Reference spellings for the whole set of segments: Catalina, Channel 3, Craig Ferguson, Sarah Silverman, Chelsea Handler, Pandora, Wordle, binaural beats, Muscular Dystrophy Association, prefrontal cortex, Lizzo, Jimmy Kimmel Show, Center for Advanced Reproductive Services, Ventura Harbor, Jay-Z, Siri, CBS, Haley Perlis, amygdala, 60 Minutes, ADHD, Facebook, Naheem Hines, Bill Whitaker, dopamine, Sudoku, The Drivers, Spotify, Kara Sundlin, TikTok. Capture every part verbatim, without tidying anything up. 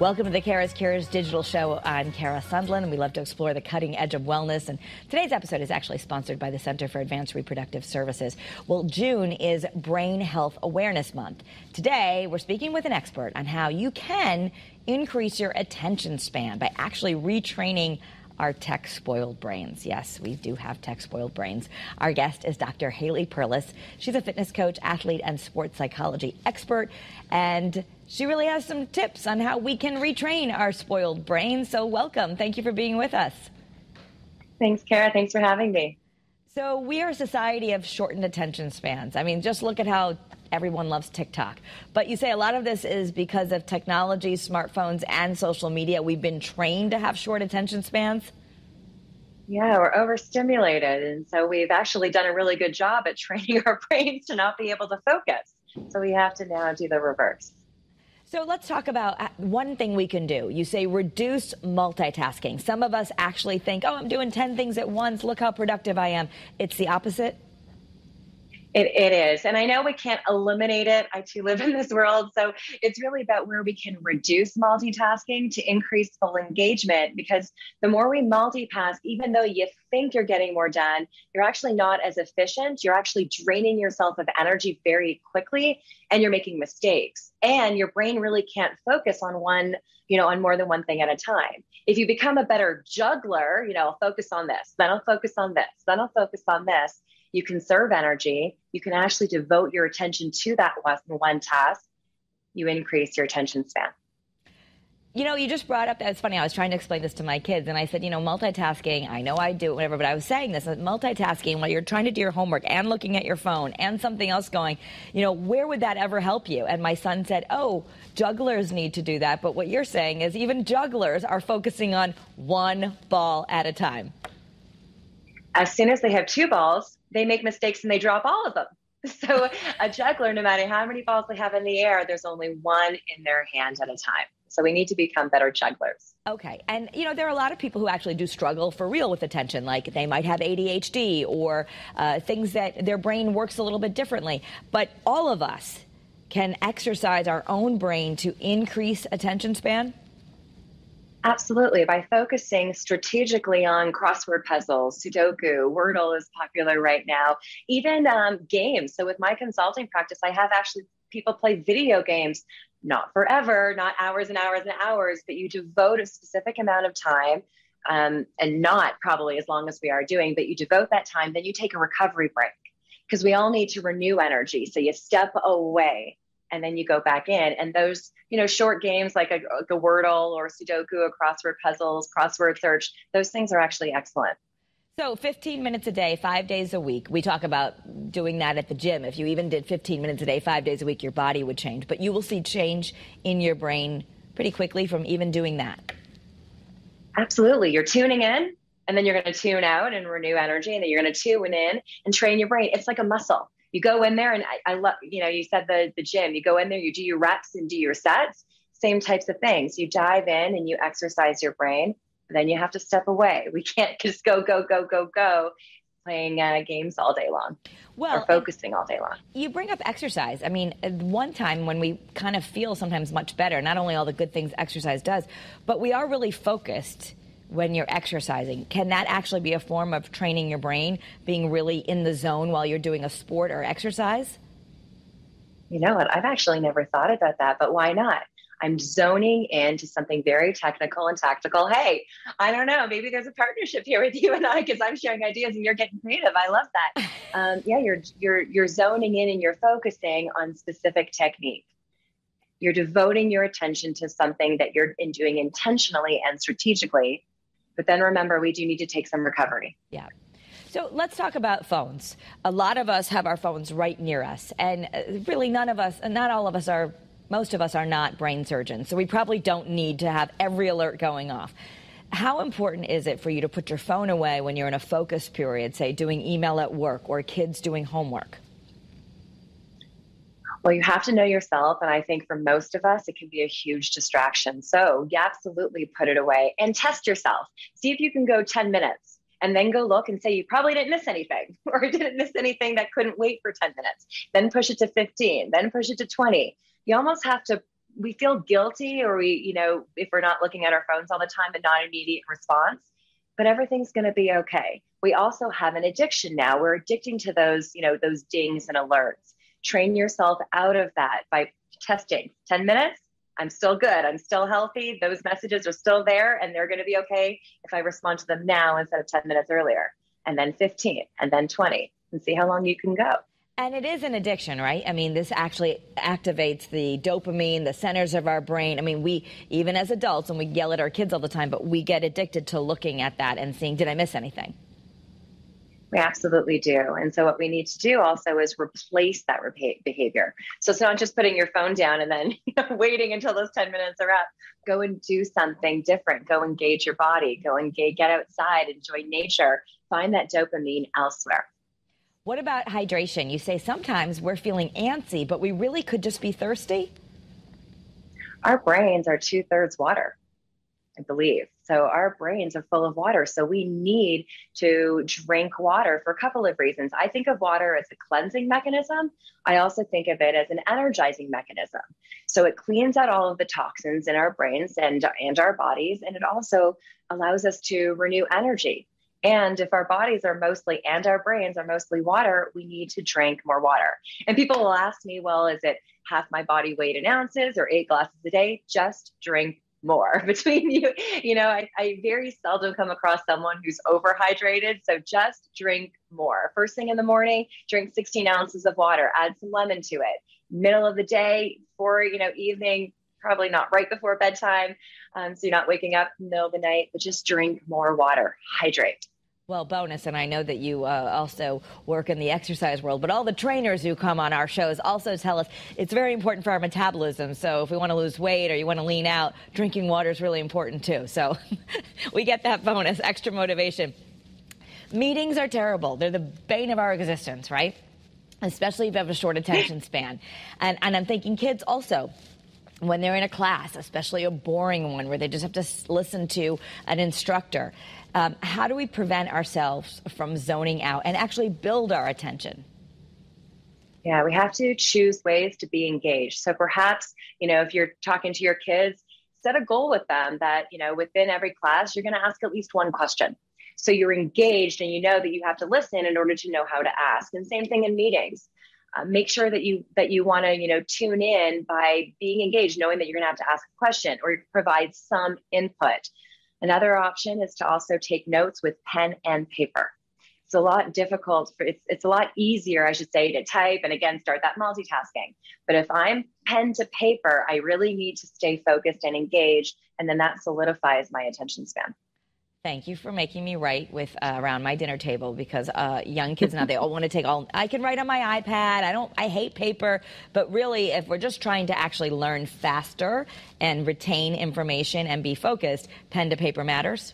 Welcome to the Kara's Cures digital show. I'm Kara Sundlin, and we love to explore the cutting edge of wellness. And today's episode is actually sponsored by the Center for Advanced Reproductive Services. Well, June is Brain Health Awareness Month. Today, we're speaking with an expert on how you can increase your attention span by actually retraining our tech-spoiled brains. Yes, we do have tech-spoiled brains. Our guest is Doctor Haley Perlis. She's a fitness coach, athlete, and sports psychology expert, and she really has some tips on how we can retrain our spoiled brains. So welcome. Thank you for being with us. Thanks, Kara. Thanks for having me. So we are a society of shortened attention spans. I mean, just look at how everyone loves TikTok. But you say a lot of this is because of technology, smartphones, and social media. We've been trained to have short attention spans. Yeah, we're overstimulated. And so we've actually done a really good job at training our brains to not be able to focus. So we have to now do the reverse. So let's talk about one thing we can do. You say reduce multitasking. Some of us actually think, oh, I'm doing ten things at once. Look how productive I am. It's the opposite. It, it is. And I know we can't eliminate it. I too live in this world. So it's really about where we can reduce multitasking to increase full engagement, because the more we multitask, even though you think you're getting more done, you're actually not as efficient. You're actually draining yourself of energy very quickly, and you're making mistakes. And your brain really can't focus on one, you know, on more than one thing at a time. If you become a better juggler, you know, I'll focus on this, then I'll focus on this, then I'll focus on this. You can conserve energy. You can actually devote your attention to that one task. You increase your attention span. You know, you just brought up that. It's funny. I was trying to explain this to my kids, and I said, you know, multitasking. I know I do it, whatever, but I was saying this: multitasking while you're trying to do your homework and looking at your phone and something else going. You know, where would that ever help you? And my son said, "Oh, jugglers need to do that." But what you're saying is, even jugglers are focusing on one ball at a time. As soon as they have two balls, they make mistakes and they drop all of them. So a juggler, no matter how many balls they have in the air, there's only one in their hand at a time. So we need to become better jugglers. Okay. And, you know, there are a lot of people who actually do struggle for real with attention, like they might have A D H D or uh, things that their brain works a little bit differently. But all of us can exercise our own brain to increase attention span. Absolutely. By focusing strategically on crossword puzzles, Sudoku, Wordle is popular right now, even um, games. So with my consulting practice, I have actually people play video games, not forever, not hours and hours and hours, but you devote a specific amount of time um, and not probably as long as we are doing, but you devote that time. Then you take a recovery break, because we all need to renew energy. So you step away. And then you go back in, and those, you know, short games like a, a Wordle or Sudoku, a crossword puzzles, crossword search, those things are actually excellent. So fifteen minutes a day, five days a week. We talk about doing that at the gym. If you even did fifteen minutes a day, five days a week, your body would change. But you will see change in your brain pretty quickly from even doing that. Absolutely. You're tuning in, and then you're going to tune out and renew energy, and then you're going to tune in and train your brain. It's like a muscle. You go in there, and I, I love, you know, you said the, the gym, you go in there, you do your reps and do your sets, same types of things. You dive in and you exercise your brain, and then you have to step away. We can't just go, go, go, go, go playing uh, games all day long well, or focusing all day long. You bring up exercise. I mean, one time when we kind of feel sometimes much better, not only all the good things exercise does, but we are really focused when you're exercising. Can that actually be a form of training your brain, being really in the zone while you're doing a sport or exercise? You know what? I've actually never thought about that, but why not? I'm zoning into something very technical and tactical. Hey, I don't know, maybe there's a partnership here with you and I, because I'm sharing ideas and you're getting creative. I love that. Um, yeah, you're, you're, you're zoning in and you're focusing on specific technique. You're devoting your attention to something that you're doing intentionally and strategically. But then remember, we do need to take some recovery. Yeah. So let's talk about phones. A lot of us have our phones right near us. And really none of us, not all of us are, most of us are not brain surgeons. So we probably don't need to have every alert going off. How important is it for you to put your phone away when you're in a focus period, say doing email at work or kids doing homework? Well, you have to know yourself. And I think for most of us, it can be a huge distraction. So yeah, absolutely put it away and test yourself. See if you can go ten minutes and then go look and say, you probably didn't miss anything or didn't miss anything that couldn't wait for ten minutes. Then push it to fifteen, then push it to twenty. You almost have to we feel guilty, or we, you know, if we're not looking at our phones all the time, and not immediate response, but everything's going to be okay. We also have an addiction now. We're addicting to those, you know, those dings and alerts. Train yourself out of that by testing ten minutes. I'm still good. I'm still healthy. Those messages are still there, and they're going to be okay if I respond to them now instead of ten minutes earlier, and then fifteen, and then twenty, and see how long you can go. And it is an addiction, right? I mean, this actually activates the dopamine, the centers of our brain. I mean, we, even as adults, and we yell at our kids all the time, but we get addicted to looking at that and seeing, did I miss anything? We absolutely do. And so what we need to do also is replace that behavior. So it's not just putting your phone down and then you know, waiting until those ten minutes are up. Go and do something different. Go engage your body. Go and get outside, enjoy nature, find that dopamine elsewhere. What about hydration? You say sometimes we're feeling antsy, but we really could just be thirsty. Our brains are two thirds water, I believe. So our brains are full of water. So we need to drink water for a couple of reasons. I think of water as a cleansing mechanism. I also think of it as an energizing mechanism. So it cleans out all of the toxins in our brains and, and our bodies. And it also allows us to renew energy. And if our bodies are mostly, and our brains are mostly water, we need to drink more water. And people will ask me, well, is it half my body weight in ounces or eight glasses a day? Just drink more. Between you, you know, I, I very seldom come across someone who's overhydrated. So just drink more. First thing in the morning, drink sixteen ounces of water, add some lemon to it. Middle of the day, for, you know, evening, probably not right before bedtime. Um, so you're not waking up in the middle of the night, but just drink more water, hydrate. Well, bonus, and I know that you uh, also work in the exercise world, but all the trainers who come on our shows also tell us it's very important for our metabolism. So if we want to lose weight or you want to lean out, drinking water is really important too. So we get that bonus, extra motivation. Meetings are terrible. They're the bane of our existence, right? Especially if you have a short attention span. And, and I'm thinking kids also. When they're in a class, especially a boring one where they just have to listen to an instructor, um, how do we prevent ourselves from zoning out and actually build our attention? Yeah, we have to choose ways to be engaged. So perhaps, you know, if you're talking to your kids, set a goal with them that, you know, within every class, you're going to ask at least one question. So you're engaged and you know that you have to listen in order to know how to ask. And same thing in meetings. Uh, make sure that you that you want to, you know, tune in by being engaged, knowing that you're going to have to ask a question or provide some input. Another option is to also take notes with pen and paper. It's a lot difficult. For, it's it's a lot easier, I should say, to type and again start that multitasking. But if I'm pen to paper, I really need to stay focused and engaged, and then that solidifies my attention span. Thank you for making me write with uh, around my dinner table because uh, young kids now, they all want to take all, I can write on my iPad. I don't, I hate paper, but really if we're just trying to actually learn faster and retain information and be focused, pen to paper matters.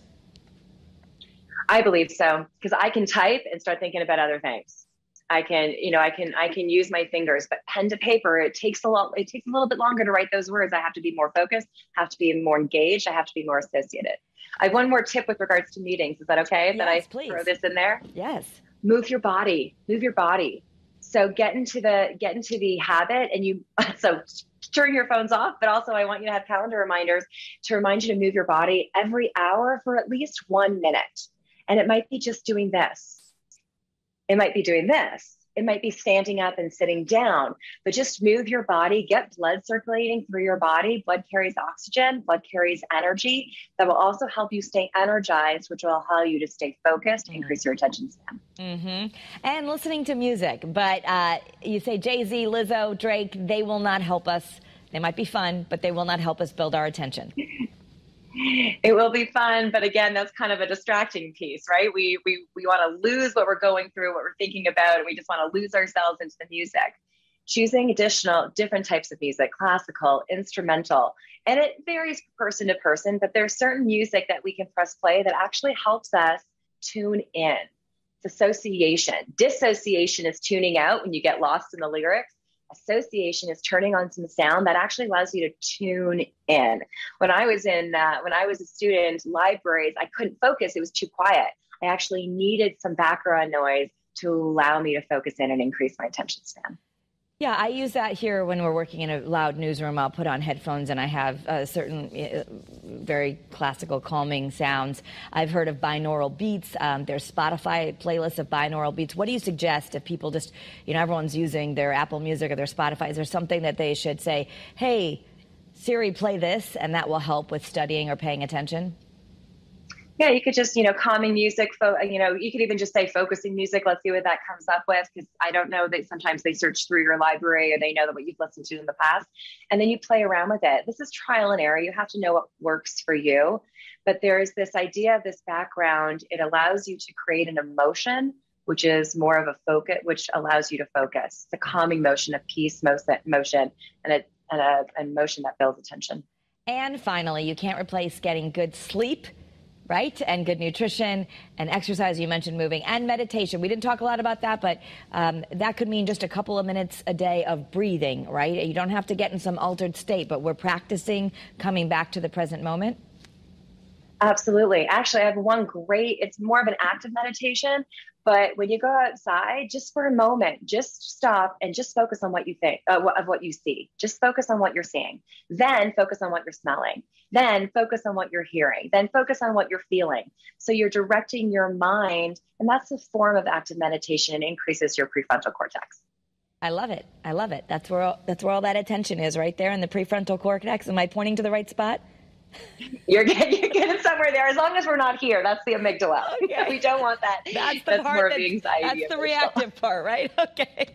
I believe so, because I can type and start thinking about other things. I can, you know, I can, I can use my fingers, but pen to paper, it takes a lot, it takes a little bit longer to write those words. I have to be more focused, have to be more engaged. I have to be more associated. I have one more tip with regards to meetings. Is that okay? Yes, that I please. Throw this in there? Yes. Move your body, move your body. So get into the, get into the habit and you, so turn your phones off, but also I want you to have calendar reminders to remind you to move your body every hour for at least one minute. And it might be just doing this. It might be doing this. It might be standing up and sitting down, but just move your body, get blood circulating through your body. Blood carries oxygen, blood carries energy. That will also help you stay energized, which will allow you to stay focused, increase your attention span. Mm-hmm. And listening to music, but uh, you say Jay-Z, Lizzo, Drake, they will not help us. They might be fun, but they will not help us build our attention. It will be fun, but again, that's kind of a distracting piece, right? We we we want to lose what we're going through, what we're thinking about, and we just want to lose ourselves into the music. Choosing additional different types of music, classical, instrumental, and it varies person to person, but there's certain music that we can press play that actually helps us tune in. It's association. Dissociation is tuning out when you get lost in the lyrics. Association is turning on some sound that actually allows you to tune in. When I was in, uh, when I was a student, libraries, I couldn't focus. It was too quiet. I actually needed some background noise to allow me to focus in and increase my attention span. Yeah, I use that here when we're working in a loud newsroom. I'll put on headphones and I have uh, certain uh, very classical calming sounds. I've heard of binaural beats. Um, there's Spotify playlists of binaural beats. What do you suggest if people just, you know, everyone's using their Apple Music or their Spotify? Is there something that they should say, hey, Siri, play this, and that will help with studying or paying attention? Yeah, you could just, you know, calming music, fo- you know, you could even just say focusing music. Let's see what that comes up with, because I don't know that sometimes they search through your library or they know that what you've listened to in the past. And then you play around with it. This is trial and error. You have to know what works for you. But there is this idea of this background. It allows you to create an emotion, which is more of a focus, which allows you to focus. It's a calming motion, a peace motion, and, a, and a, an emotion that builds attention. And finally, you can't replace getting good sleep, right? And good nutrition and exercise. You mentioned moving and meditation. We didn't talk a lot about that, but um, that could mean just a couple of minutes a day of breathing, right? You don't have to get in some altered state, but we're practicing coming back to the present moment. Absolutely. Actually, I have one great, it's more of an active meditation, but when you go outside, just for a moment, just stop and just focus on what you think uh, of what you see. Just focus on what you're seeing. Then focus on what you're smelling. Then focus on what you're hearing. Then focus on what you're feeling. So you're directing your mind, and that's a form of active meditation and increases your prefrontal cortex. I love it. I love it. That's where all, that's where all that attention is, right there in the prefrontal cortex. Am I pointing to the right spot? You're getting, you're getting somewhere there. As long as we're not here, that's the amygdala. Okay. We don't want that. That's the that's part more that's, of the anxiety. That's the reactive part, right? Okay.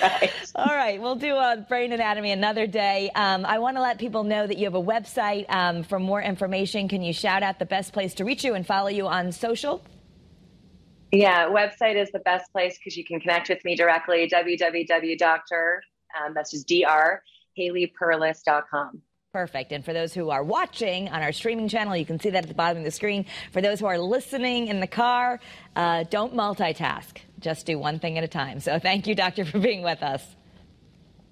Right. All right. We'll do uh, Brain Anatomy another day. Um, I want to let people know that you have a website. Um, for more information, can you shout out the best place to reach you and follow you on social? Yeah, website is the best place because you can connect with me directly. www dot doctor Um, that's just dr. Haley Perlis dot com. Perfect. And for those who are watching on our streaming channel, you can see that at the bottom of the screen. For those who are listening in the car, uh, don't multitask. Just do one thing at a time. So thank you, Doctor, for being with us.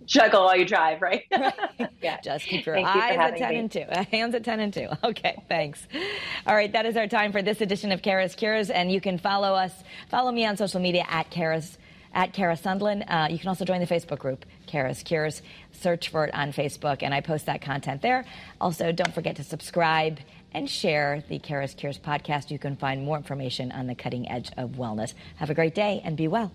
Juggle while you drive, right? Right. Yeah. Just keep your eyes at ten and two. Hands at ten and two. Okay, thanks. All right, that is our time for this edition of Kara's Cures. And you can follow us, follow me on social media at Kara's at Kara Sundlin. Uh, you can also join the Facebook group, Kara's Cures. Search for it on Facebook, and I post that content there. Also, don't forget to subscribe and share the Kara's Cures podcast. You can find more information on the cutting edge of wellness. Have a great day and be well.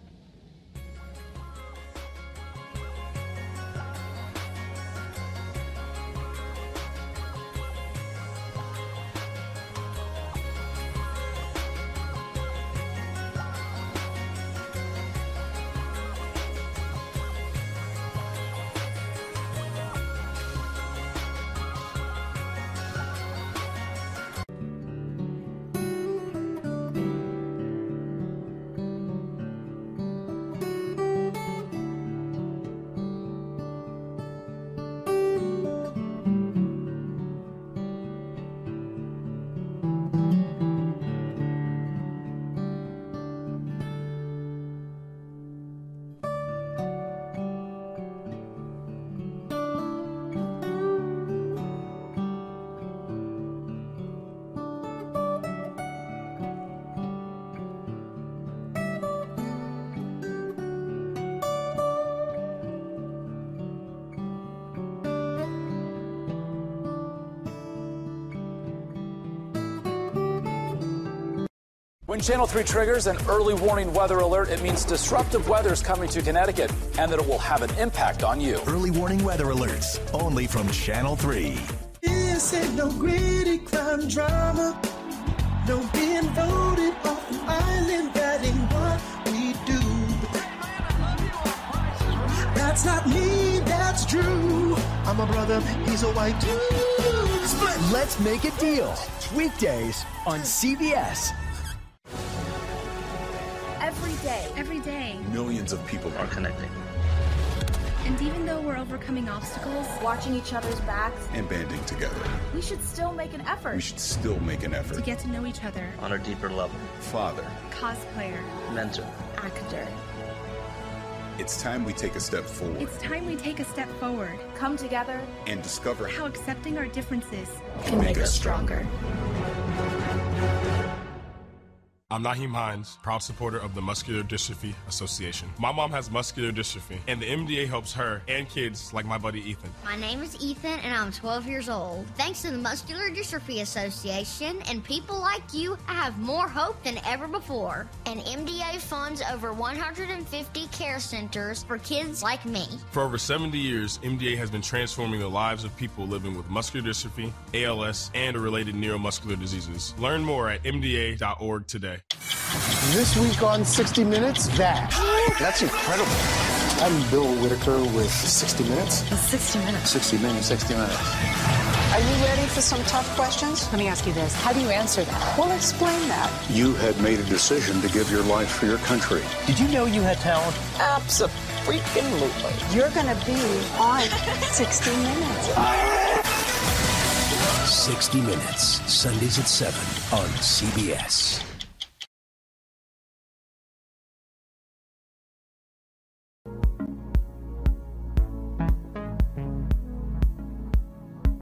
When Channel three triggers an early warning weather alert, it means disruptive weather is coming to Connecticut and that it will have an impact on you. Early warning weather alerts, only from Channel three. This ain't no gritty crime drama, no being voted off the island, that ain't what we do. That's not me, that's Drew. I'm a brother, he's a white dude. Let's Make a Deal, weekdays on C B S. Every day, millions of people are connecting. And even though we're overcoming obstacles, watching each other's backs, and banding together, we should still make an effort. We should still make an effort to get to know each other on a deeper level. Father, cosplayer, mentor, actor. It's time we take a step forward. It's time we take a step forward. Come together and discover how accepting our differences can make, make us stronger. stronger. I'm Naheem Hines, proud supporter of the Muscular Dystrophy Association. My mom has muscular dystrophy, and the M D A helps her and kids like my buddy Ethan. My name is Ethan, and I'm twelve years old. Thanks to the Muscular Dystrophy Association and people like you, I have more hope than ever before. And M D A funds over one hundred fifty care centers for kids like me. For over seventy years, M D A has been transforming the lives of people living with muscular dystrophy, A L S, and related neuromuscular diseases. Learn more at M D A dot org today. This week on sixty minutes, that. That's incredible. I'm Bill Whitaker with sixty minutes. sixty minutes. sixty minutes, sixty minutes. Are you ready for some tough questions? Let me ask you this. How do you answer that? Well, explain that. You had made a decision to give your life for your country. Did you know you had talent? Absolutely. You're going to be on sixty minutes. sixty minutes, Sundays at seven on C B S.